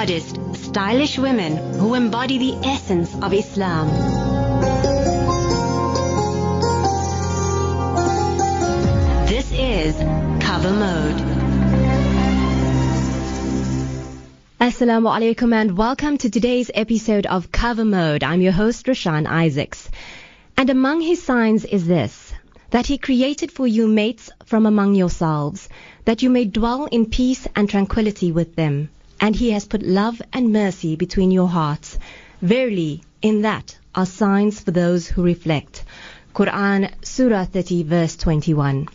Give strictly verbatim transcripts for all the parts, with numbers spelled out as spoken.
modest, stylish women who embody the essence of Islam. This is Cover Mode. Assalamu alaikum and welcome to today's episode of Cover Mode. I'm your host, Rashaan Isaacs. And among his signs is this, that he created for you mates from among yourselves, that you may dwell in peace and tranquility with them. And he has put love and mercy between your hearts. Verily, in that are signs for those who reflect. Quran, Surah thirty, verse twenty-one.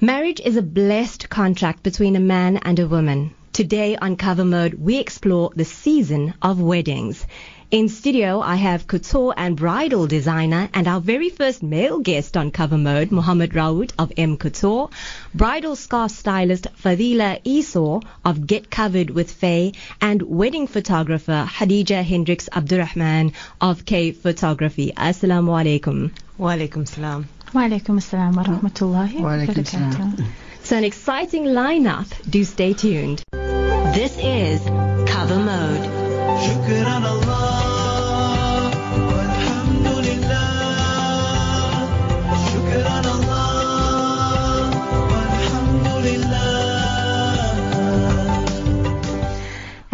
Marriage is a blessed contract between a man and a woman. Today on Cover Mode, we explore the season of weddings. In studio, I have couture and bridal designer and our very first male guest on Cover Mode, Mohamed Rawoot of M Couture, bridal scarf stylist Fatheela Esau of Get Covered with Faye, and wedding photographer Khadeeja Hendricks Abdurahman of K Photography. Assalamu alaikum. Wa alaikum salam. Wa alaikum salam wa rahmatullahi wa barakatuh. So an exciting lineup. Do stay tuned. This is Cover Mode.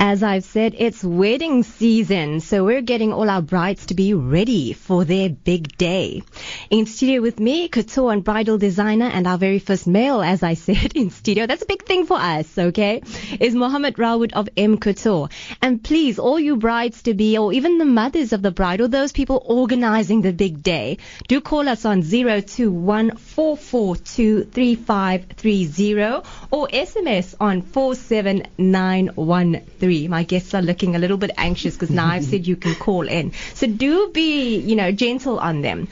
As I've said, it's wedding season, so we're getting all our brides to be ready for their big day. In studio with me, couture and bridal designer, and our very first male, as I said, in studio. That's a big thing for us, okay? Is Mohamed Rawoot of M Couture. And please, all you brides to be, or even the mothers of the bride, or those people organizing the big day, do call us on zero two one, four four two, three five three zero or S M S on four seven nine one three. My guests are looking a little bit anxious because now I've said you can call in. So do be, you know, gentle on them.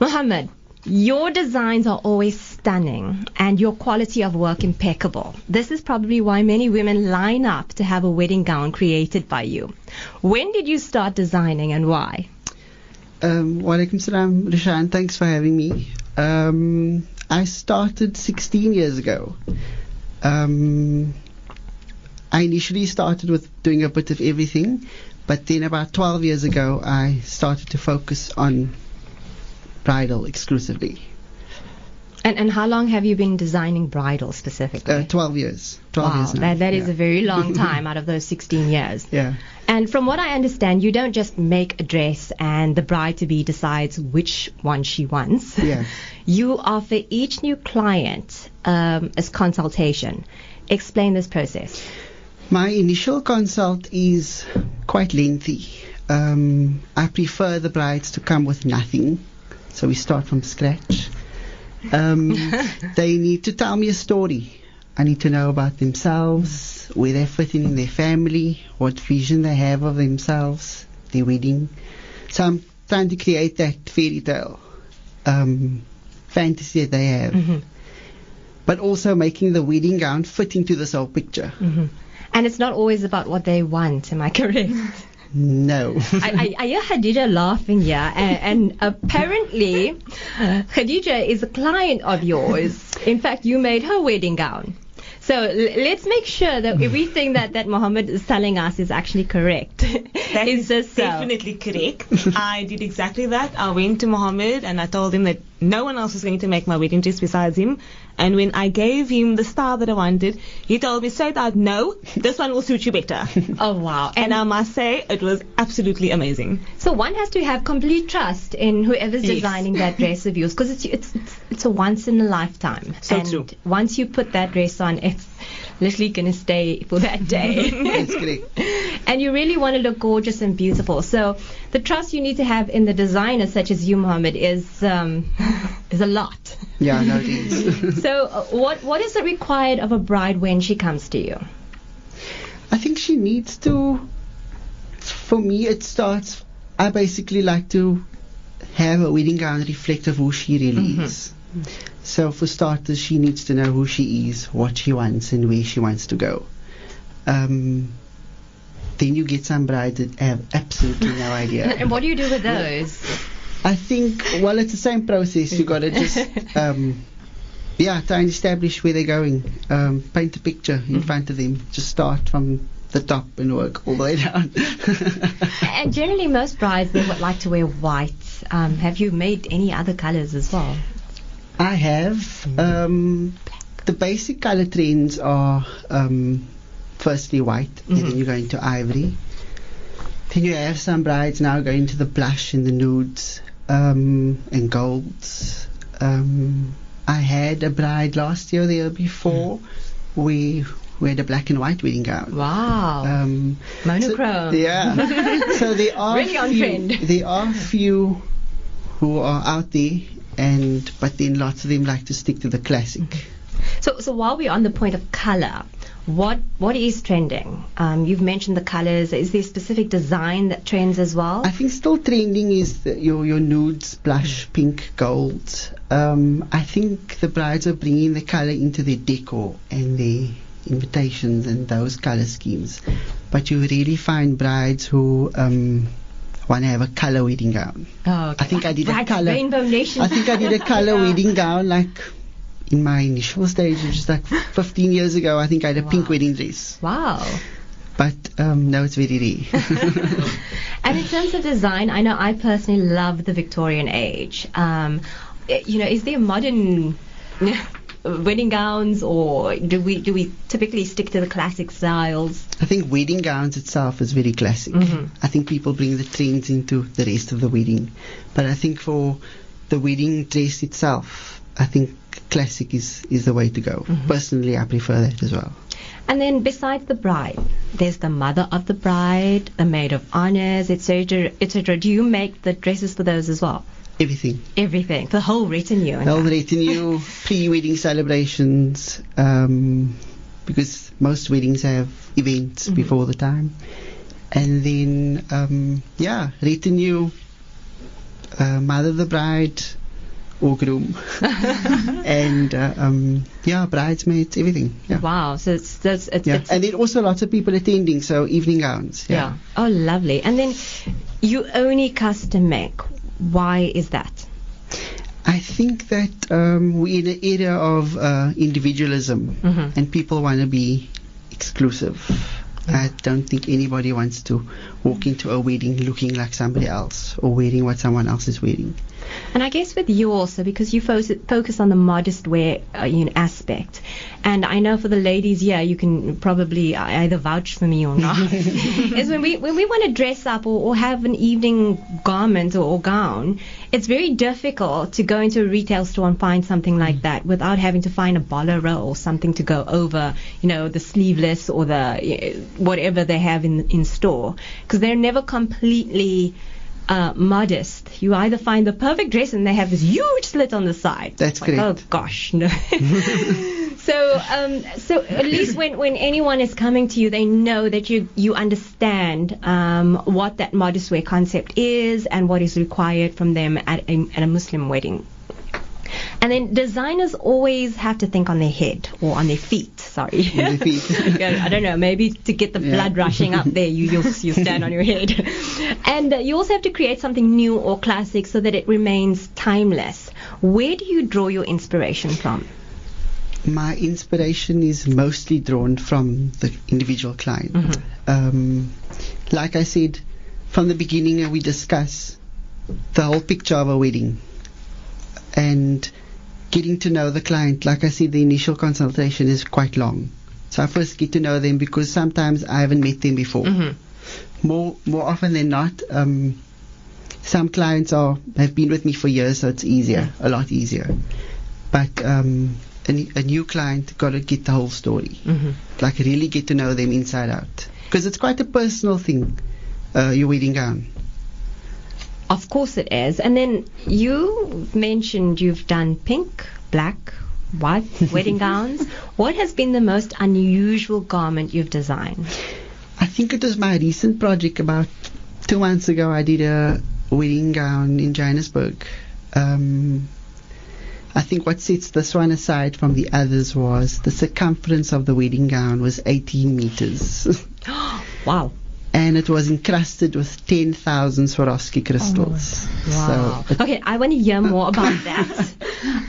Mohamed, your designs are always stunning and your quality of work impeccable. This is probably why many women line up to have a wedding gown created by you. When did you start designing and why? Um, wa alaikum salam, Rashaan. Thanks for having me. Um, I started sixteen years ago. Um... I initially started with doing a bit of everything, but then about twelve years ago, I started to focus on bridal exclusively. And and how long have you been designing bridal specifically? Uh, twelve years. twelve wow, years now. that, that yeah. is a very long time out of those sixteen years. Yeah. And from what I understand, you don't just make a dress and the bride-to-be decides which one she wants. Yeah. You offer each new client um, as consultation. Explain this process. My initial consult is quite lengthy. Um, I prefer the brides to come with nothing, so we start from scratch. Um, they need to tell me a story. I need to know about themselves, where they fit in, in their family, what vision they have of themselves, their wedding. So I'm trying to create that fairy tale um, fantasy that they have, mm-hmm. but also making the wedding gown fit into this whole picture. Mm-hmm. And it's not always about what they want, am I correct? No. I, I, I hear Khadeeja laughing here, and, and apparently Khadeeja is a client of yours. In fact, you made her wedding gown. So l- let's make sure that everything that, that Mohamed is telling us is actually correct. That is, is definitely so? correct. I did exactly that. I went to Mohamed and I told him that no one else was going to make my wedding dress besides him. And when I gave him the style that I wanted, he told me straight out, no, this one will suit you better. Oh, wow. And, and I must say, it was absolutely amazing. So one has to have complete trust in whoever's yes. designing that dress of yours, because it's, it's, it's, it's a once in a lifetime. So and true. Once you put that dress on, it's literally going to stay for that day. That's correct. And you really want to look gorgeous and beautiful. So the trust you need to have in the designer, such as you, Mohamed, is um, is a lot. Yeah, no, it is. So uh, what what is required of a bride when she comes to you? I think she needs to, for me it starts, I basically like to have a wedding gown reflective of who she really mm-hmm. is. So for starters, she needs to know who she is, what she wants, and where she wants to go. Um, then you get some brides that have absolutely no idea. And what do you do with those? I think, well, it's the same process. You've got to just, um, yeah, try and establish where they're going. Um, paint a picture in mm-hmm. front of them. Just start from the top and work all the way down. And generally most brides would like to wear white. Um, have you made any other colours as well? I have. Um, the basic colour trends are um, firstly white, mm-hmm. and then you go into ivory. Then you have some brides now going to the blush and the nudes um, and golds. Um, I had a bride last year, the year before, mm-hmm. we we had a black and white wedding gown. Wow. Um, Monochrome. So, yeah. So there are really on trend. There are few who are out there, and but then lots of them like to stick to the classic. So, so while we're on the point of colour, what what is trending? Um, you've mentioned the colours. Is there a specific design that trends as well? I think still trending is the, your your nudes, blush, pink, gold. Um, I think the brides are bringing the colour into their decor and their invitations and those colour schemes, but you really find brides who um, want to have a colour wedding gown. Oh, okay. I think I did a colour. Rainbow Nation. I think I did a colour yeah. wedding gown like in my initial stage, which is like fifteen years ago. I think I had a wow. pink wedding dress. Wow. But um, no, it's very rare. And in terms of design, I know I personally love the Victorian age. Um, you know, is there modern wedding gowns, or do we do we typically stick to the classic styles? I think wedding gowns itself is very classic. Mm-hmm. I think people bring the trends into the rest of the wedding, but I think for the wedding dress itself, I think classic is is the way to go. Mm-hmm. Personally, I prefer that as well. And then besides the bride, there's the mother of the bride, the maid of honors, et cetera, et cetera. Do you make the dresses for those as well? Everything. Everything. The whole retinue. The whole retinue, pre-wedding celebrations, um, because most weddings have events mm-hmm. before the time. And then, um, yeah, retinue, uh, mother of the bride or groom, and uh, um, yeah, bridesmaids, everything. Yeah. Wow. So it's, that's, it's, yeah. it's and then also lots of people attending, so evening gowns. Yeah. yeah. Oh, lovely. And then you only custom make. Why is that? I think that um, we're in an era of uh, individualism, mm-hmm. and people want to be exclusive. Mm-hmm. I don't think anybody wants to walk into a wedding looking like somebody else or wearing what someone else is wearing. And I guess with you also, because you fo- focus on the modest wear uh, you know, aspect, and I know for the ladies, yeah, you can probably either vouch for me or not, is when we when we want to dress up or, or have an evening garment or, or gown, it's very difficult to go into a retail store and find something like that without having to find a bolero or something to go over, you know, the sleeveless or the whatever they have in, in store, because they're never completely... Uh, modest. You either find the perfect dress and they have this huge slit on the side. That's like, correct. Oh gosh, no. so, um, so at least when, when anyone is coming to you, they know that you you understand um, what that modest wear concept is and what is required from them at a, at a Muslim wedding. And then designers always have to think on their head or on their feet. Sorry, their feet. I don't know. Maybe to get the yeah. blood rushing up there, you you'll, you'll stand on your head. And uh, you also have to create something new or classic so that it remains timeless. Where do you draw your inspiration from? My inspiration is mostly drawn from the individual client. Mm-hmm. Um, like I said, from the beginning, we discuss the whole picture of a wedding. And getting to know the client, like I said, the initial consultation is quite long. So I first get to know them because sometimes I haven't met them before. Mm-hmm. More more often than not, um, some clients are have been with me for years, so it's easier, a lot easier. But um, a, a new client, got to get the whole story, mm-hmm. like really get to know them inside out. Because it's quite a personal thing, uh, your wedding gown. Of course it is. And then you mentioned you've done pink, black, white wedding gowns. What has been the most unusual garment you've designed? I think it was my recent project. About two months ago, I did a wedding gown in Johannesburg. Um, I think what sets this one aside from the others was the circumference of the wedding gown was eighteen meters. Wow. and it was encrusted with ten thousand Swarovski crystals. Oh, wow. So okay, I want to hear more about that.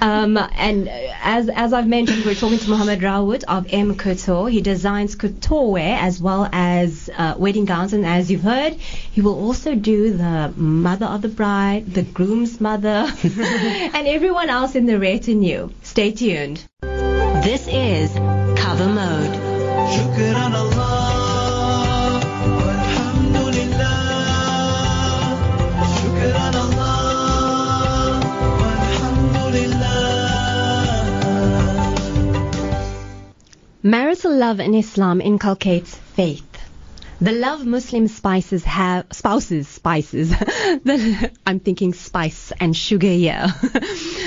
Um, and as as I've mentioned, we're talking to Mohamed Rawoot of M Couture. He designs couture wear as well as uh, wedding gowns, and as you've heard, he will also do the mother of the bride, the groom's mother, and everyone else in the retinue. Stay tuned. This is Cover Mode. Marital love in Islam inculcates faith. The love Muslim spices have, spouses spices. the, I'm thinking spice and sugar here.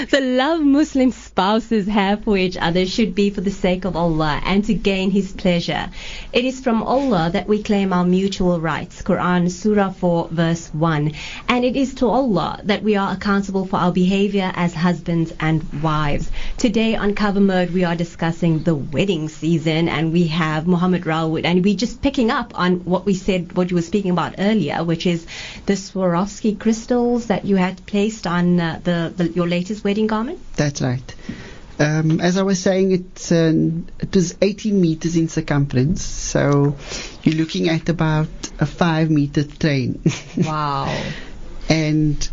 The love Muslim spouses have for each other should be for the sake of Allah and to gain His pleasure. It is from Allah that we claim our mutual rights. Quran Surah four verse one. And it is to Allah that we are accountable for our behavior as husbands and wives. Today on Cover Mode we are discussing the wedding season, and we have Mohamed Rawoot, and we're just picking up on what we said, what you were speaking about earlier, which is the Swarovski crystals that you had placed on uh, the, the your latest wedding garment. That's right. Um, as I was saying, it's um, it was eighteen meters in circumference, so you're looking at about a five meter train. Wow. And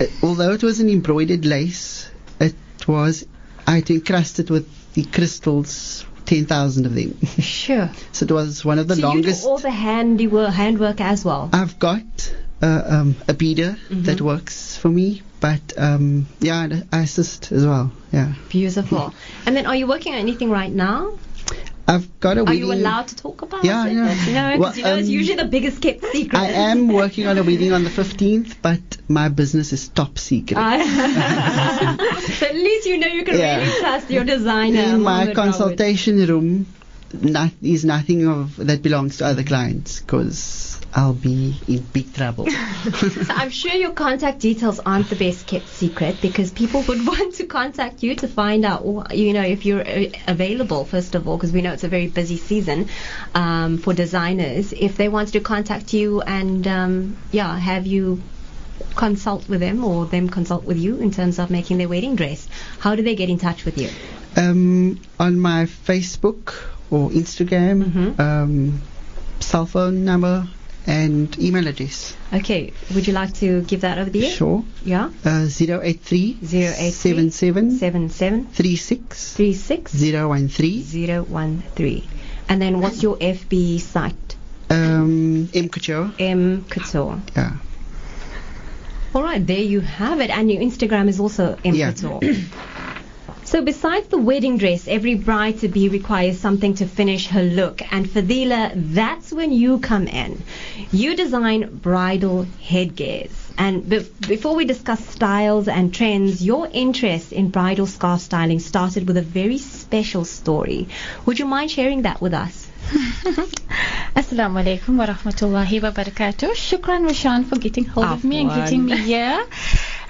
uh, although it was an embroidered lace, it was I had encrusted with the crystals. ten thousand of them. Sure. So it was one of the so longest. So you do all the handy work, handwork as well? I've got uh, um, a beater mm-hmm. that works for me, but um, yeah, I assist as well. Yeah. Beautiful. And then are you working on anything right now? I've got a Are wedding. Are you allowed to talk about yeah, it? Yeah, yeah. No, because well, you know um, it's usually the biggest kept secret. I am working on a wedding on the fifteenth, but my business is top secret. Uh, so at least you know you can yeah. really trust your designer. In my consultation Robert. room not, is nothing of that belongs to other clients, because I'll be in big trouble. So I'm sure your contact details aren't the best kept secret, because people would want to contact you to find out, you know, if you're available, first of all, because we know it's a very busy season um, for designers. If they wanted to contact you and, um, yeah, have you consult with them or them consult with you in terms of making their wedding dress, how do they get in touch with you? Um, on my Facebook or Instagram, mm-hmm. um, cell phone number, and email address. Okay, would you like to give that over the air? Sure. Yeah. Uh, zero eight three, zero eight three, seven seven, three six, zero one three. And then what's your F B site? Um, M Couture. M Couture. Yeah. All right, there you have it. And your Instagram is also M yeah. Couture. So besides the wedding dress, every bride-to-be requires something to finish her look. And Fatheela, that's when you come in. You design bridal headgears. And be- before we discuss styles and trends, your interest in bridal scarf styling started with a very special story. Would you mind sharing that with us? Assalamu alaikum wa rahmatullahi wa barakatuh. Shukran, Rashaan, for getting hold Afwan. of me and getting me here.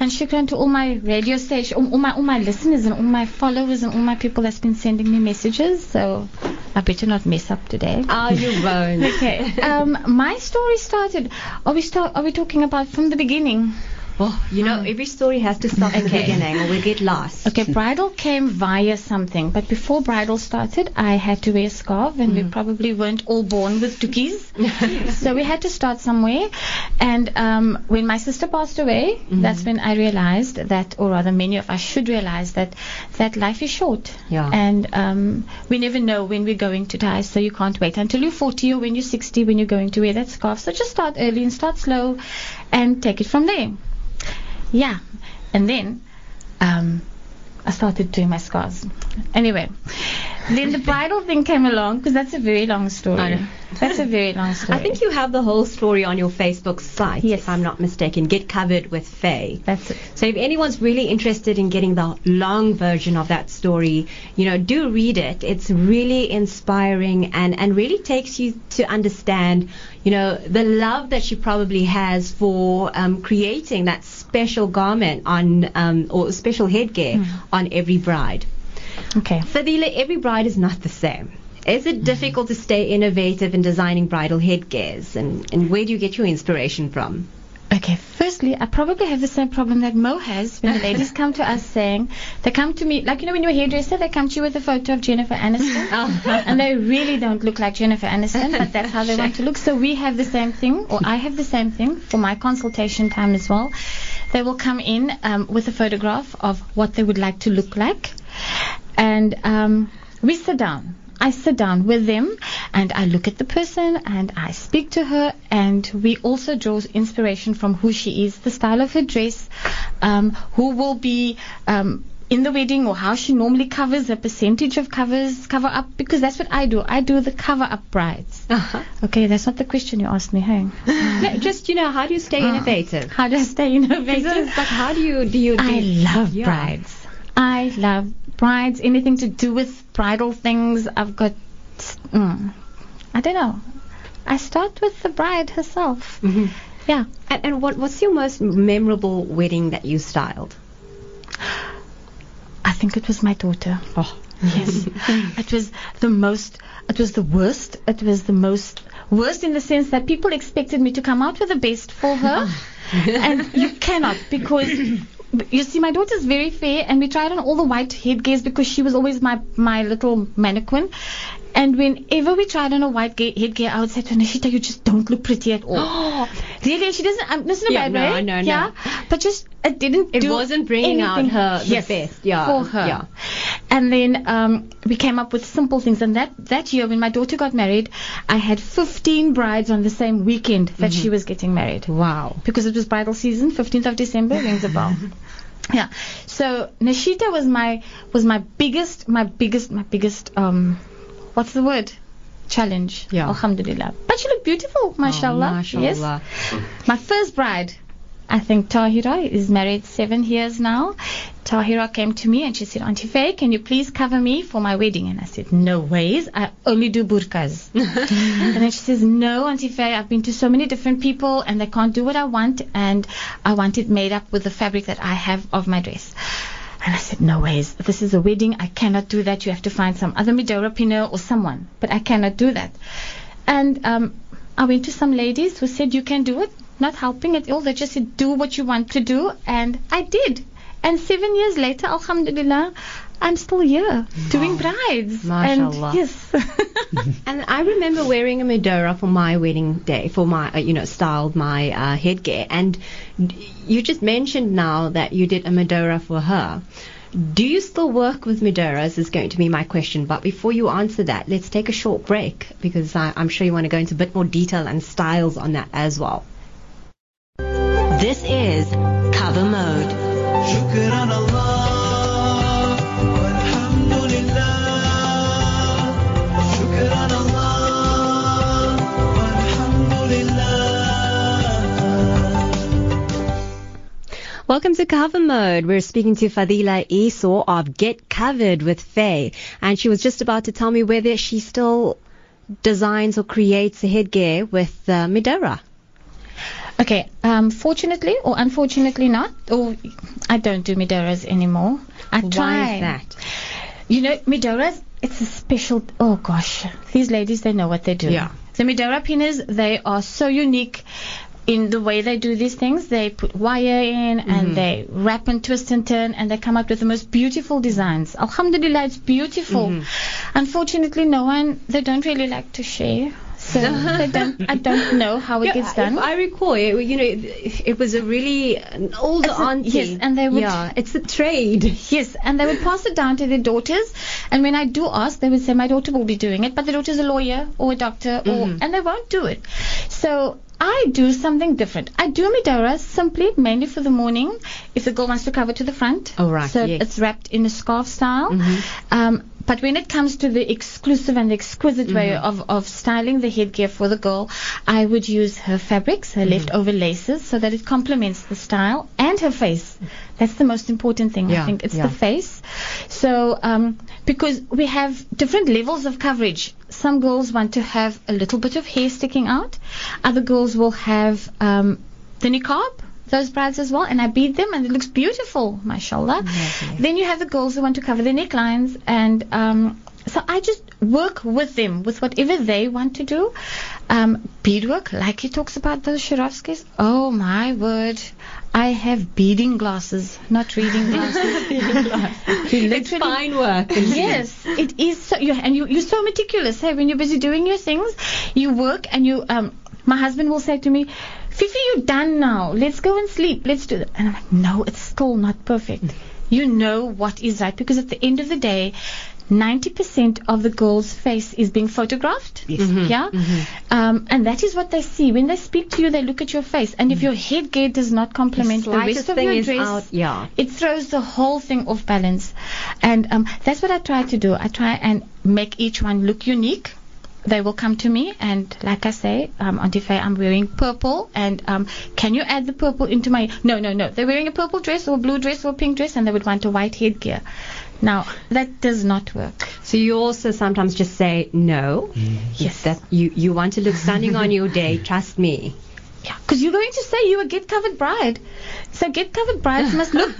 And shukran to all my radio station, all, all, my, all my listeners and all my followers and all my people that's been sending me messages. So I better not mess up today. Oh, you won't. Okay. Um, my story started, are we, start, are we talking about from the beginning? Well, you know, um, every story has to start at okay. the beginning or we get lost. Okay, bridal came via something. But before bridal started, I had to wear a scarf, and mm. we probably weren't all born with dookies. So we had to start somewhere. And um, when my sister passed away, mm-hmm. that's when I realized that, or rather many of us should realize that, that life is short. Yeah. And um, we never know when we're going to die, so you can't wait until you're forty or when you're sixty when you're going to wear that scarf. So just start early and start slow and take it from there. Yeah, and then um, I started doing my scars. Anyway, then the bridal thing came along, because that's a very long story. I know. That's a very long story. I think you have the whole story on your Facebook site, yes. if I'm not mistaken. Get Covered with Faye. That's it. So if anyone's really interested in getting the long version of that story, you know, do read it. It's really inspiring and, and really takes you to understand, you know, the love that she probably has for um, creating that special garment on um, or special headgear mm. on every bride. Okay. Fatheela, every bride is not the same. Is it difficult to stay innovative in designing bridal headgears, and, and where do you get your inspiration from? Okay, firstly, I probably have the same problem that Mo has when the ladies come to us saying, they come to me, like, you know, when you're a hairdresser, they come to you with a photo of Jennifer Aniston, oh. and they really don't look like Jennifer Aniston, but that's how they want to look. So we have the same thing, or I have the same thing for my consultation time as well. They will come in um, with a photograph of what they would like to look like, and um, we sit down. I sit down with them and I look at the person and I speak to her, and we also draw inspiration from who she is, the style of her dress, um, who will be um, in the wedding, or how she normally covers, a percentage of covers, cover up, because that's what I do. I do the cover up brides. Uh-huh. Okay, that's not the question you asked me, hey? No, just, you know, how do you stay uh, innovative? How do I stay innovative? It's like, how do you do you do I love yeah. brides. I love brides, anything to do with bridal things. I've got, mm, I don't know. I start with the bride herself. Mm-hmm. Yeah. And, and what, what's your most memorable wedding that you styled? I think it was my daughter. Oh, yes. It was the most, it was the worst. It was the most worst in the sense that people expected me to come out with the best for her. And you cannot, because... You see, my daughter's very fair, and we tried on all the white headgears because she was always my, my little mannequin. And whenever we tried on a white ge- headgear, I would say to Nishita, you just don't look pretty at all. Oh, really? She doesn't, um, this is yeah, a bad no, way. No, no, yeah, no. But just, it didn't it do It wasn't bringing out her yes, the best. Yeah, for her. Yeah. And then um, we came up with simple things. And that, that year, when my daughter got married, I had fifteen brides on the same weekend that mm-hmm. she was getting married. Wow. Because it was bridal season, fifteenth of December, rings a bell. Yeah. So Nishita was my, was my biggest, my biggest, my biggest, um... what's the word? Challenge. Yeah. Alhamdulillah. But she looked beautiful, mashallah. Oh, mashallah. Yes. My first bride, I think Tahira, is married seven years now. Tahira came to me and she said, Auntie Faye, can you please cover me for my wedding? And I said, no ways. I only do burqas. And then she says, no, Auntie Faye, I've been to so many different people and they can't do what I want, and I want it made up with the fabric that I have of my dress. And I said, no ways. This is a wedding. I cannot do that. You have to find some other Medora Pinot or someone. But I cannot do that. And um, I went to some ladies who said, you can do it. Not helping at all. They just said, do what you want to do. And I did. And seven years later, alhamdulillah, I'm still here doing wow. brides. MashaAllah. And yes. And I remember wearing a Medora for my wedding day, for my, uh, you know, styled my uh, headgear. And you just mentioned now that you did a Medora for her. Do you still work with Medoras is going to be my question. But before you answer that, let's take a short break, because I, I'm sure you want to go into a bit more detail and styles on that as well. This is Cover Mode. Welcome to Cover Mode. We're speaking to Fatheela Esau of Get Covered with Faye, and she was just about to tell me whether she still designs or creates a headgear with uh, Medora. Okay, um, fortunately or unfortunately not, or I don't do Medoras anymore. I Why try. Is that? You know, Medoras, it's a special, oh gosh, these ladies, they know what they're doing. Yeah. The Medora pinners, they are so unique in the way they do these things. They put wire in mm-hmm. and they wrap and twist and turn, and they come up with the most beautiful designs. Alhamdulillah, it's beautiful. Mm-hmm. Unfortunately, no one, they don't really like to share. So I don't, I don't know how it yeah, gets done. If I recall, it, you know, it, it was a really an older a, auntie. Yes, and they would. Yeah, it's a trade. Yes, and they would pass it down to their daughters. And when I do ask, they would say, my daughter will be doing it, but the daughter's a lawyer or a doctor, or mm-hmm. and they won't do it. So I do something different. I do Medora simply, mainly for the morning, if the girl wants to cover to the front. Oh, right. So yes. It's wrapped in a scarf style. Mm-hmm. Um, But when it comes to the exclusive and exquisite mm-hmm. way of, of styling the headgear for the girl, I would use her fabrics, her mm-hmm. leftover laces, so that it complements the style, and her face. That's the most important thing, yeah, I think. It's yeah. the face. So, um, because we have different levels of coverage. Some girls want to have a little bit of hair sticking out. Other girls will have um, the niqab, those brides as well, and I bead them, and it looks beautiful, mashallah. Lovely. Then you have the girls who want to cover their necklines, and um, so I just work with them, with whatever they want to do. Um, beadwork, like he talks about those Swarovskis, oh my word, I have beading glasses, not reading glasses. It's fine work. Yes, it is. So, you, and you, you're so meticulous. Hey, when you're busy doing your things, you work and you... Um, my husband will say to me, Fifi, you're done now. Let's go and sleep. Let's do that. And I'm like, no, it's still not perfect. You know what is right, because at the end of the day, ninety percent of the girl's face is being photographed, yes. mm-hmm. yeah, mm-hmm. um, and that is what they see. When they speak to you, they look at your face, and mm-hmm. if your headgear does not complement the, the rest of your dress, out, yeah. it throws the whole thing off balance. And um, that's what I try to do. I try and make each one look unique. They will come to me, and like I say, um, Auntie Faye, I'm wearing purple, and um, can you add the purple into my... No, no, no. They're wearing a purple dress or a blue dress or a pink dress, and they would want a white headgear. Now, that does not work. So you also sometimes just say no. Mm. Yes. That you, you want to look stunning on your day, trust me. Yeah, because you're going to say you're a get-covered bride. So get-covered brides must look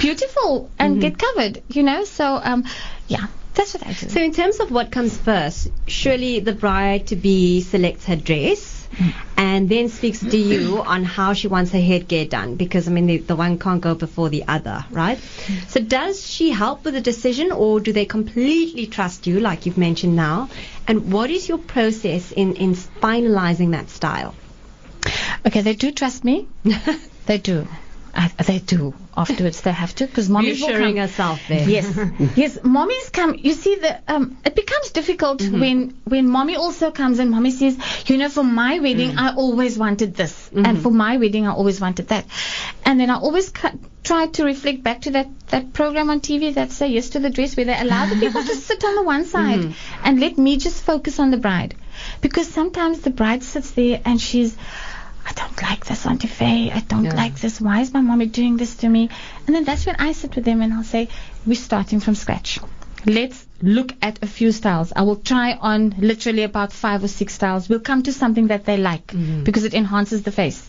beautiful and mm-hmm. get covered, you know. So, um, yeah. That's what I do. So in terms of what comes first, surely the bride-to-be selects her dress mm. and then speaks to you on how she wants her headgear done, because, I mean, the, the one can't go before the other, right? Mm. So does she help with the decision, or do they completely trust you, like you've mentioned now? And what is your process in, in finalizing that style? Okay, they do trust me. They do. Uh, they do. Afterwards, they have to, because mommy's reassuring herself there. Yes, yes. Mommy's come. You see, the um, it becomes difficult mm-hmm. when when mommy also comes and mommy says, you know, for my wedding mm. I always wanted this, mm-hmm. and for my wedding I always wanted that, and then I always cu- try to reflect back to that that program on T V that Say Yes to the Dress, where they allow the people to sit on the one side mm-hmm. and let me just focus on the bride, because sometimes the bride sits there and she's, I don't like this, Auntie Faye. I don't yeah. like this. Why is my mommy doing this to me? And then that's when I sit with them and I'll say, we're starting from scratch. Let's look at a few styles. I will try on literally about five or six styles. We'll come to something that they like mm-hmm. because it enhances the face.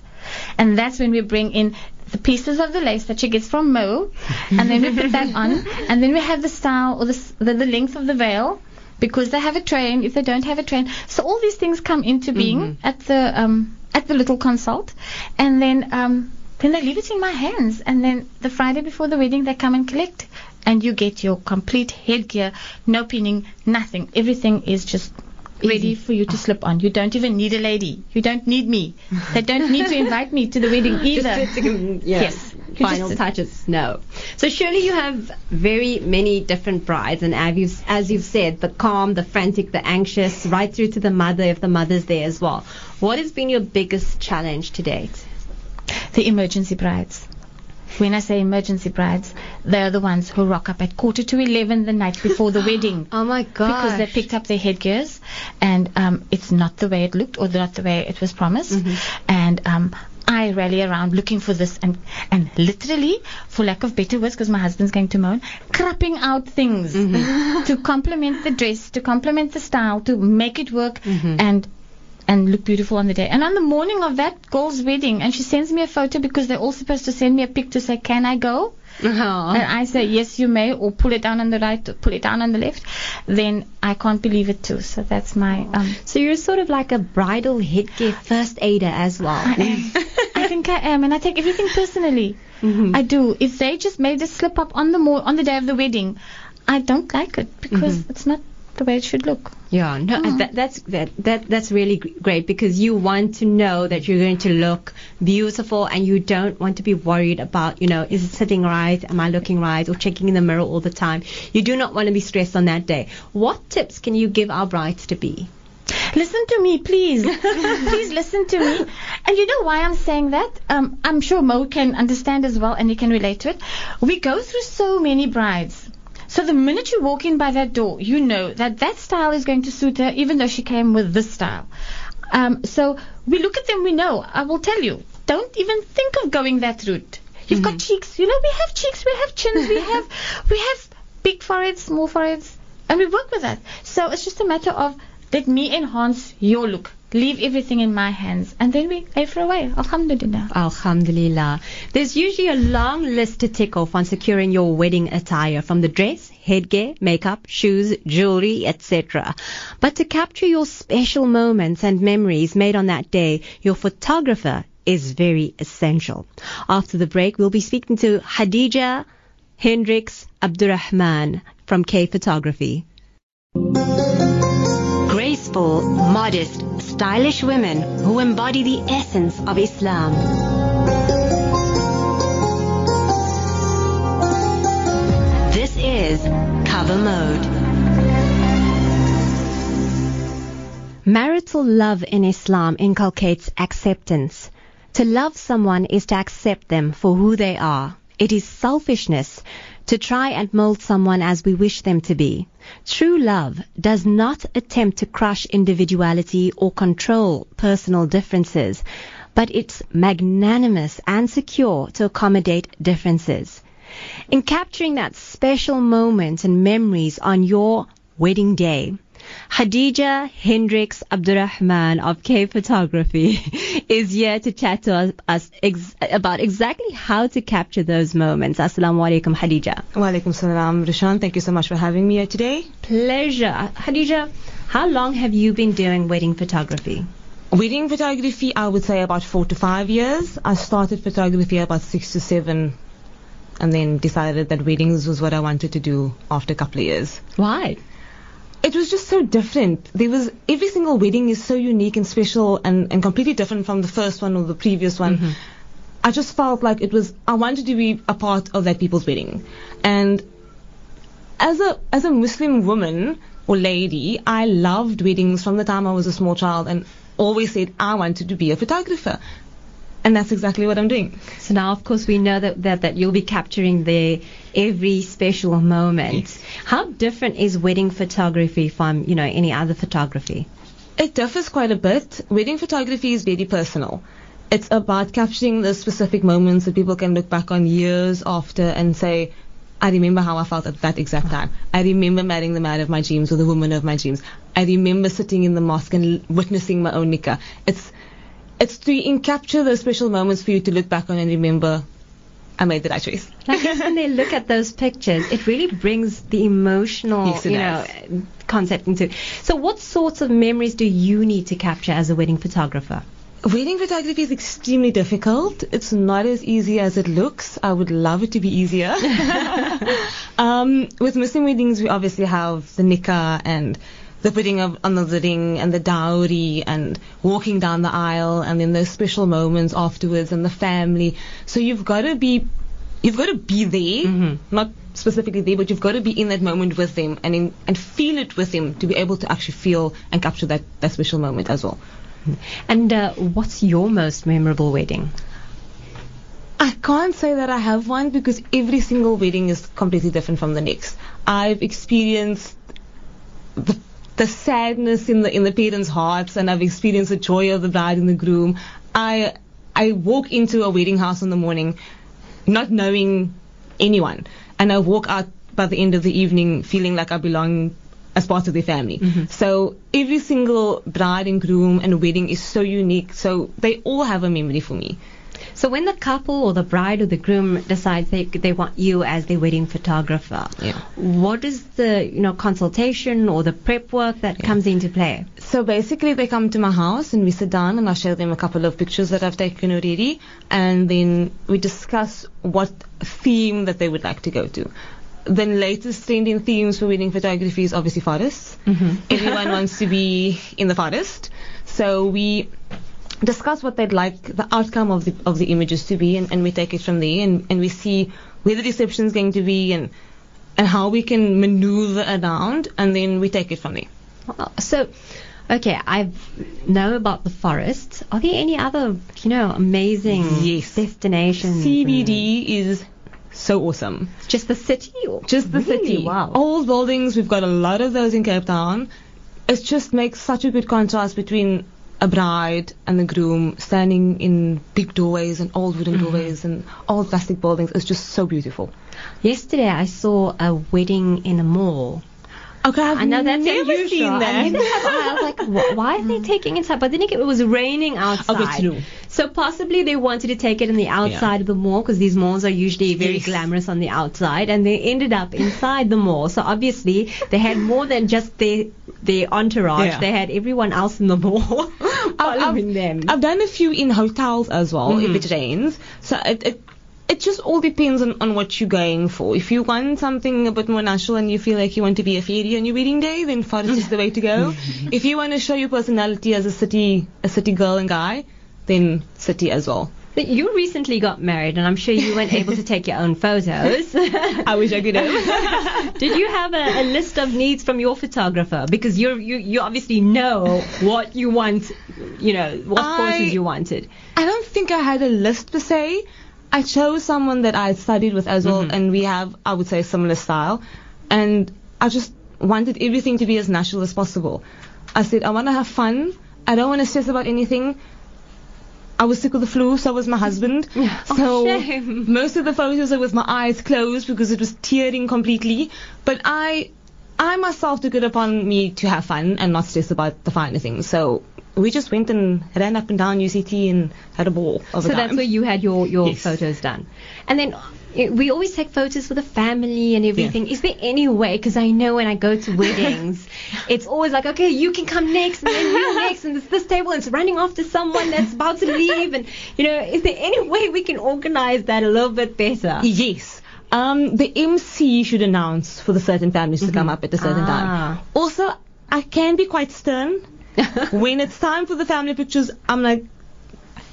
And that's when we bring in the pieces of the lace that she gets from Mo, and then we put that on. And then we have the style or the, the, the length of the veil, because they have a train, if they don't have a train. So all these things come into being mm-hmm. at the... Um, at the little consult, and then um, then they leave it in my hands, and then the Friday before the wedding they come and collect, and you get your complete headgear, no pinning, nothing. Everything is just ready for you to slip on. You don't even need a lady. You don't need me. They don't need to invite me to the wedding either. Just, just, yeah, yes. Final just, touches. No. So surely you have very many different brides, and as you've, as you've said, the calm, the frantic, the anxious, right through to the mother, if the mother's there as well. What has been your biggest challenge to date? The emergency brides. When I say emergency brides, they are the ones who rock up at quarter to eleven the night before the wedding. Oh, my God! Because they picked up their headgears, and um, it's not the way it looked or not the way it was promised. Mm-hmm. And um, I rally around looking for this and, and literally, for lack of better words, because my husband's going to moan, crapping out things mm-hmm. to complement the dress, to complement the style, to make it work mm-hmm. and... and look beautiful on the day. And on the morning of that girl's wedding, and she sends me a photo, because they're all supposed to send me a pic to say, can I go? Aww. And I say, yes, you may, or pull it down on the right, or pull it down on the left. Then I can't believe it too. So that's my... Um, so you're sort of like a bridal headgear first aider as well. I am. I think I am, and I take everything personally. Mm-hmm. I do. If they just made a slip-up on the mor- on the day of the wedding, I don't like it, because mm-hmm. it's not... the way it should look. Yeah, no, mm. that, that's that, that that's really great, because you want to know that you're going to look beautiful, and you don't want to be worried about, you know, is it sitting right? Am I looking right? Or checking in the mirror all the time. You do not want to be stressed on that day. What tips can you give our brides to be? Listen to me, please. Please listen to me. And you know why I'm saying that? Um, I'm sure Mo can understand as well, and he can relate to it. We go through so many brides. So the minute you walk in by that door, you know that that style is going to suit her, even though she came with this style. Um, so we look at them, we know. I will tell you, don't even think of going that route. You've mm-hmm. got cheeks. You know, we have cheeks, we have chins, we have we have big foreheads, small foreheads, and we work with that. So it's just a matter of, let me enhance your look. leave everything in my hands, and then we gave her away. Alhamdulillah. Alhamdulillah. There's usually a long list to tick off on securing your wedding attire, from the dress, headgear, makeup, shoes, jewelry, et cetera. But to capture your special moments and memories made on that day, your photographer is very essential. After the break, we'll be speaking to Khadeeja Hendricks Abdurahman from K Photography. Graceful, modest, stylish women who embody the essence of Islam. This is Cover Mode. Marital love in Islam inculcates acceptance. To love someone is to accept them for who they are. It is selfishness to try and mold someone as we wish them to be. True love does not attempt to crush individuality or control personal differences, but it's magnanimous and secure to accommodate differences. In capturing that special moment and memories on your wedding day, Khadeeja Hendricks Abdurahman of K Photography is here to chat to us ex- about exactly how to capture those moments. Assalamu alaikum, Khadeeja. Wa alaikum salam, Rashaan. Thank you so much for having me here today. Pleasure. Khadeeja, how long have you been doing wedding photography? Wedding photography, I would say about four to five years. I started photography about six to seven, and then decided that weddings was what I wanted to do after a couple of years. Why? It was just so different. There was every single wedding is so unique and special and, and completely different from the first one or the previous one. Mm-hmm. I just felt like it was I wanted to be a part of that people's wedding. And as a as a Muslim woman or lady, I loved weddings from the time I was a small child and always said I wanted to be a photographer. And that's exactly what I'm doing. So now, of course, we know that that, that you'll be capturing the every special moment. Yes. How different is wedding photography from, you know, any other photography? It differs quite a bit. Wedding photography is very personal. It's about capturing the specific moments that people can look back on years after and say, I remember how I felt at that exact time. I remember marrying the man of my dreams or the woman of my dreams. I remember sitting in the mosque and witnessing my own nikah. It's... It's to capture those special moments for you to look back on and remember, I made the right choice. Like when they look at those pictures, it really brings the emotional, yes, you know, is. concept into it. So what sorts of memories do you need to capture as a wedding photographer? Wedding photography is extremely difficult. It's not as easy as it looks. I would love it to be easier. um, with Muslim weddings, we obviously have the nikah and the putting of, on the ring and the dowry and walking down the aisle and then those special moments afterwards and the family. So you've got to be, you've got to be there, mm-hmm. not specifically there, but you've got to be in that moment with them and in, and feel it with them to be able to actually feel and capture that, that special moment as well. And uh, what's your most memorable wedding? I can't say that I have one because every single wedding is completely different from the next. I've experienced the the sadness in the in the parents' hearts, and I've experienced the joy of the bride and the groom. I I walk into a wedding house in the morning not knowing anyone, and I walk out by the end of the evening feeling like I belong as part of the family. Mm-hmm. So every single bride and groom and wedding is so unique, so they all have a memory for me. So when the couple or the bride or the groom decides they they want you as their wedding photographer, yeah. what is the you know consultation or the prep work that yeah. comes into play? So basically they come to my house and we sit down and I show them a couple of pictures that I've taken already, and then we discuss what theme that they would like to go to. The latest trending themes for wedding photography is obviously forests. Mm-hmm. Everyone wants to be in the forest. So we discuss what they'd like the outcome of the of the images to be, and, and we take it from there, and, and we see where the reception is going to be and and how we can maneuver around, and then we take it from there. Well, so, okay, I know about the forest. Are there any other, you know, amazing yes. destinations? C B D is so awesome. Just the city? Just the really? city. Wow. Old buildings, we've got a lot of those in Cape Town. It just makes such a good contrast between a bride and the groom standing in big doorways and old wooden doorways and old plastic buildings. It's just so beautiful. Yesterday I saw a wedding in a mall. Okay, I've I know that's never unusual. seen that. I, never have. I was like, why, why are they taking inside? But then it was raining outside. Okay, true. So possibly they wanted to take it in the outside yeah. of the mall, because these malls are usually very yes. glamorous on the outside, and they ended up inside the mall. So obviously they had more than just their their entourage. Yeah. They had everyone else in the mall following I've, them. I've done a few in hotels as well, mm-hmm. if it rains. So it. it It just all depends on, on what you're going for. If you want something a bit more natural and you feel like you want to be a fairy on your wedding day, then forest is the way to go. If you want to show your personality as a city a city girl and guy, then city as well. But you recently got married, and I'm sure you weren't able to take your own photos. I wish I could have. Did you have a, a list of needs from your photographer? Because you you you obviously know what you want, you know, what I, courses you wanted. I don't think I had a list per se. I chose someone that I studied with as well, mm-hmm. and we have, I would say, similar style. And I just wanted everything to be as natural as possible. I said, I want to have fun. I don't want to stress about anything. I was sick with the flu, so was my husband. Yeah. So oh, most of the photos are with my eyes closed because it was tearing completely. But I, I myself took it upon me to have fun and not stress about the finer things. So we just went and ran up and down U C T and had a ball. So that's where you had your, your yes. photos done. And then we always take photos with the family and everything. Yeah. Is there any way, because I know when I go to weddings, it's always like, okay, you can come next, and then you next, and it's this table, and it's running after someone that's about to leave. And, you know, is there any way we can organize that a little bit better? Yes. Um, the M C should announce for the certain families mm-hmm. to come up at a certain ah. time. Also, I can be quite stern. When it's time for the family pictures, I'm like,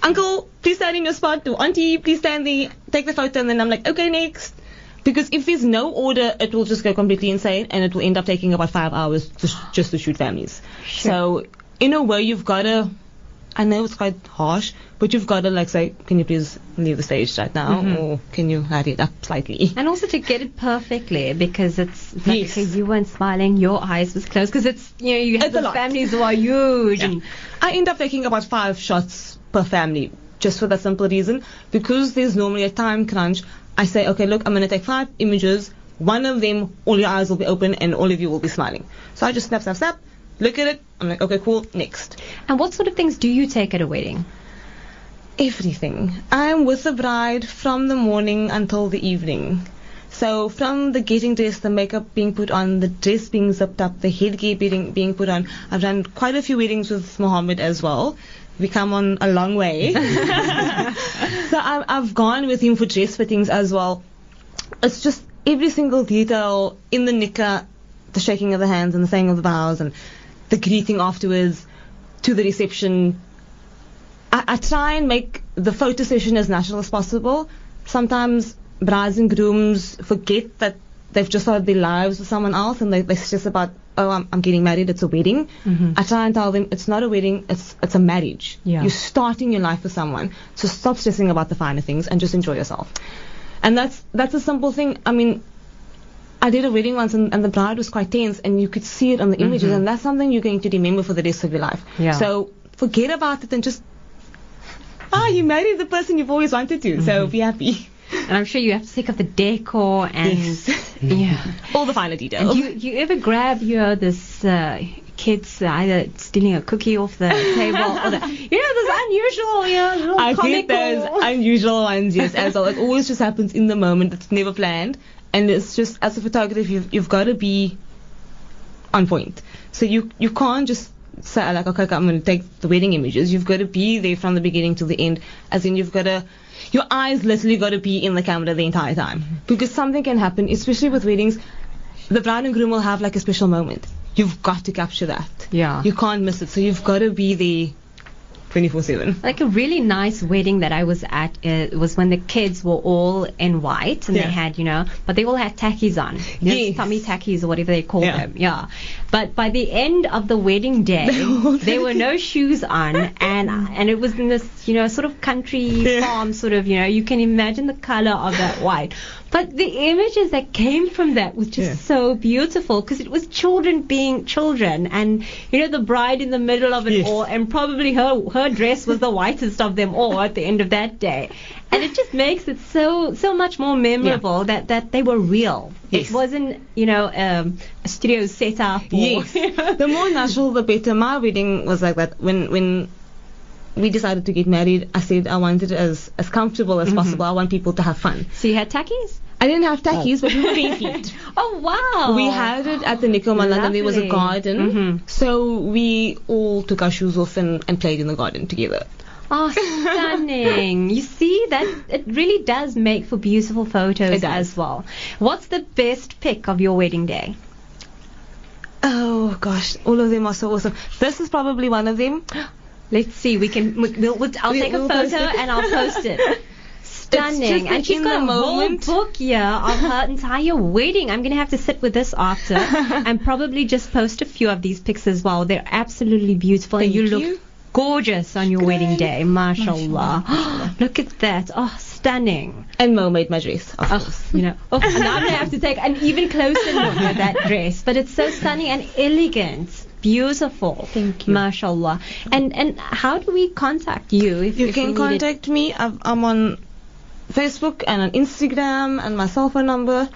uncle, please stand in your spot, or auntie, please stand there, take the photo, and then I'm like, okay, next. Because if there's no order, it will just go completely insane, and it will end up taking about five hours to sh- just to shoot families. Sure. So, in a way, you've got to, I know it's quite harsh, but you've got to like say, can you please leave the stage right now, mm-hmm. or can you hurry it up slightly? And also to get it perfectly, because it's like yes. okay, you weren't smiling, your eyes was closed, because it's you know you have the families who are huge. Yeah. And I end up taking about five shots per family, just for the simple reason because there's normally a time crunch. I say, okay, look, I'm gonna take five images. One of them, all your eyes will be open and all of you will be smiling. So I just snap, snap, snap. Look at it. I'm like, okay, cool, next. And what sort of things do you take at a wedding? Everything. I'm with the bride from the morning until the evening. So from the getting dressed, the makeup being put on, the dress being zipped up, the headgear being, being put on. I've done quite a few weddings with Mohamed as well. We come on a long way. So I, I've gone with him for dress fittings as well. It's just every single detail in the nikah, the shaking of the hands and the saying of the vows and the greeting afterwards, to the reception. I, I try and make the photo session as natural as possible. Sometimes brides and grooms forget that they've just started their lives with someone else, and they, they stress about, oh, I'm, I'm getting married, it's a wedding. Mm-hmm. I try and tell them, it's not a wedding, it's it's a marriage. Yeah. You're starting your life with someone, so stop stressing about the finer things and just enjoy yourself. And that's that's a simple thing. I mean, I did a wedding once, and, and the bride was quite tense, and you could see it on the mm-hmm. images, and that's something you're going to remember for the rest of your life. Yeah. So forget about it and just, ah, oh, you married the person you've always wanted to, mm-hmm. so be happy. And I'm sure you have to take up the decor and yes. yeah, all the finer details. And do you, you ever grab your this uh, kids uh, either stealing a cookie off the table or the, you know, those unusual, you know, little I comical. I think those unusual ones, yes, as well. It always just happens in the moment. It's never planned. And it's just, as a photographer, you've, you've got to be on point. So you you can't just say, like, okay, I'm going to take the wedding images. You've got to be there from the beginning to the end. As in, you've got to, your eyes literally got to be in the camera the entire time. Because something can happen, especially with weddings. The bride and groom will have, like, a special moment. You've got to capture that. Yeah. You can't miss it. So you've got to be there twenty-four seven. Like a really nice wedding that I was at uh, was when the kids were all in white and yeah. they had, you know, but they all had tackies on. You know, yes. Tummy tackies or whatever they call yeah. them. Yeah. But by the end of the wedding day, there were no shoes on, and and it was in this, you know, sort of country yeah. farm sort of, you know, you can imagine the color of that white. But the images that came from that was just yeah. so beautiful, because it was children being children, and you know, the bride in the middle of it yes. all, and probably her her dress was the whitest of them all at the end of that day. And it just makes it so so much more memorable yeah. that, that they were real. Yes. It wasn't, you know, um, a studio set up. Or yes. You know. The more natural, the better. My wedding was like that. When when we decided to get married, I said I wanted it as, as comfortable as mm-hmm. possible. I want people to have fun. So you had tackies? I didn't have tackies, oh. but we were barefoot. Oh, wow. We had it at the Nikomaland, and there was a garden. Mm-hmm. So we all took our shoes off and, and played in the garden together. Oh, stunning. You see, that it really does make for beautiful photos as well. What's the best pic of your wedding day? Oh, gosh. All of them are so awesome. This is probably one of them. Let's see. We can. We'll, we'll, I'll we'll, take a we'll photo and I'll post it. Stunning. Like, and she's got a moment. whole book here of her entire wedding. I'm going to have to sit with this after and probably just post a few of these pics as well. They're absolutely beautiful. Thank and you, you look gorgeous on your Good. wedding day. Mashallah. Mashallah. Look at that. Oh, stunning. And mermaid my dress. Oh, you know. Oh, and now I'm going to have to take an even closer look at that dress. But it's so stunning and elegant. Beautiful. Thank you. Mashallah. And and how do we contact you? If, you if can contact me. I've, I'm on Facebook and on Instagram, and my cell phone number.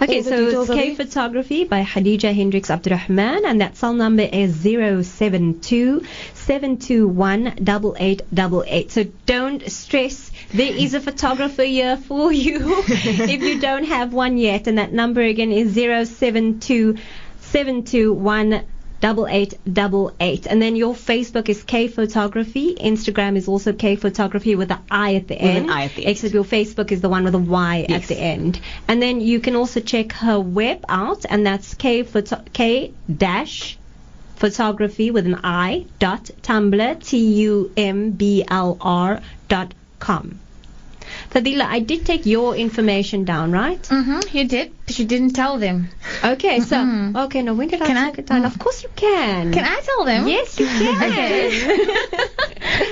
Okay, so it's K Photography by Khadeeja Hendricks Abdurahman, and that cell number is zero seven two, seven two one, eight eight eight eight. So don't stress, there is a photographer here for you if you don't have one yet, and that number again is zero seven two, seven two one, eight eight eight eight. Double eight, double eight. And then your Facebook is K Photography. Instagram is also K Photography with an I at the with end. An I at the Except end. Your Facebook is the one with a Y yes. at the end. And then you can also check her web out, and that's K photo- K dash photography with an I dot Tumblr T U M B L R dot com. Fatheela, I did take your information down, right? Mm-hmm, you did, but you didn't tell them. Okay, mm-hmm. so, okay, now when did I can take I, it down? Mm. Of course you can. Can I tell them? Yes, you can. Okay.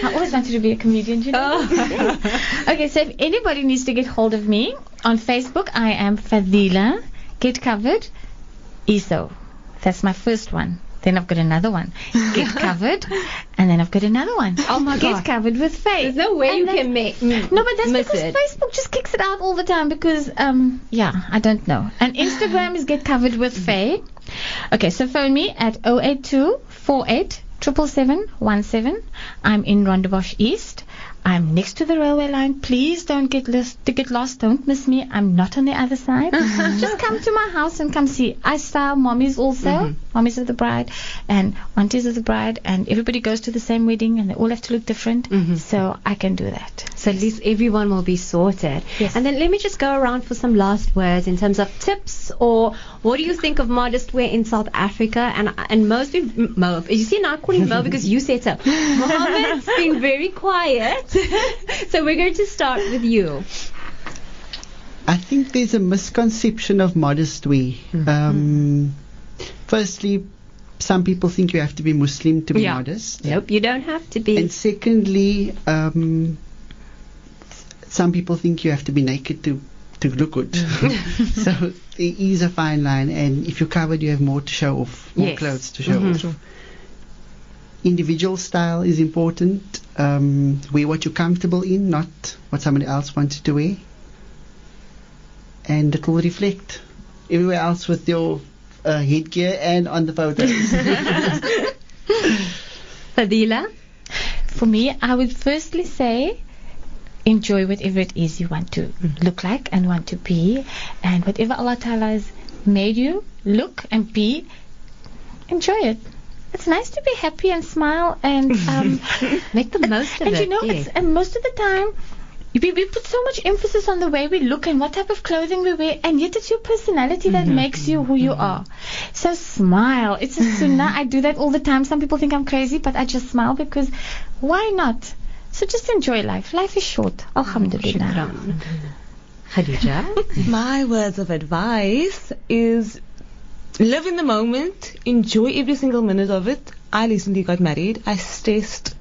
I always wanted to be a comedian, you know? Oh. Okay, so if anybody needs to get hold of me, on Facebook, I am Fatheela, Get Covered, Esau. That's my first one. Then I've got another one. Get Covered. And then I've got another one. Oh, my God. Get Covered with Faye. There's no way and you can make mm, No, but that's because it. Facebook just kicks it out all the time because, um, yeah, I don't know. And Instagram is Get Covered with Faye. Okay, so phone me at zero eight two, four eight, seven seven seven one seven. I'm in Rondebosch East. I'm next to the railway line. Please don't get, list, get lost. Don't miss me. I'm not on the other side. Mm-hmm. Just come to my house and come see. I style mommies also, mm-hmm. mommies of the bride and aunties of the bride, and everybody goes to the same wedding and they all have to look different. Mm-hmm. So I can do that. So at least everyone will be sorted. Yes. And then let me just go around for some last words in terms of tips, or what do you think of modest wear in South Africa? And and most of Mo, you see now I'm calling Mo because you set up. Mohamed's been very quiet. So we're going to start with you. I think there's a misconception of modest wear. Mm-hmm. Um, firstly, some people think you have to be Muslim to be yeah. modest. Nope, you don't have to be. And secondly, um, some people think you have to be naked to, to look good. So there is a fine line, and if you're covered, you have more to show off, more yes. clothes to show mm-hmm. off. Sure. Individual style is important. Um, wear what you're comfortable in, not what somebody else wants you to wear. And it will reflect everywhere else with your uh, headgear and on the photos. Fatheela? For me, I would firstly say enjoy whatever it is you want to mm-hmm. look like and want to be. And whatever Allah Ta'ala has made you look and be, enjoy it. It's nice to be happy and smile and um, make the most and, of and it. And you know, yeah. it's, and most of the time, we, we put so much emphasis on the way we look and what type of clothing we wear, and yet it's your personality that mm-hmm. makes you who you mm-hmm. are. So smile. It's a sunnah. I do that all the time. Some people think I'm crazy, but I just smile because why not? So just enjoy life. Life is short. Alhamdulillah. Khadeeja? My words of advice is... live in the moment, enjoy every single minute of it. I recently got married. I stressed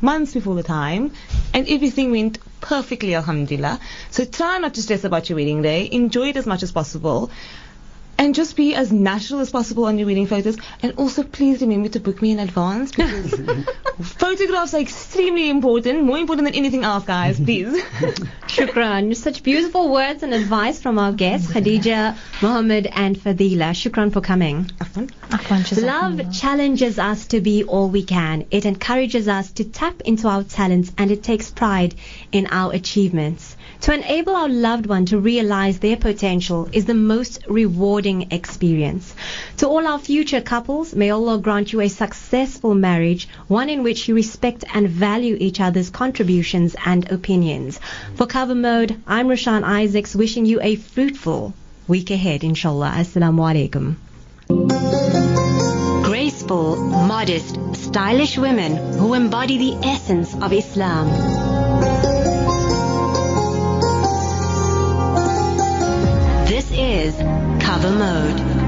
months before the time, and everything went perfectly, alhamdulillah. So try not to stress about your wedding day. Enjoy it as much as possible, and just be as natural as possible on your wedding photos. And also, please remember to book me in advance, because photographs are extremely important, more important than anything else, guys. Please. Shukran. Such beautiful words and advice from our guests, Khadeeja, Mohamed and Fatheela. Shukran for coming. Love challenges us to be all we can. It encourages us to tap into our talents, and it takes pride in our achievements. To enable our loved one to realize their potential is the most rewarding experience. To all our future couples, may Allah grant you a successful marriage, one in which you respect and value each other's contributions and opinions. For Cover Mode, I'm Rashaan Isaacs, wishing you a fruitful week ahead, inshallah. Assalamu alaikum. Graceful, modest, stylish women who embody the essence of Islam. This is Cover Mode.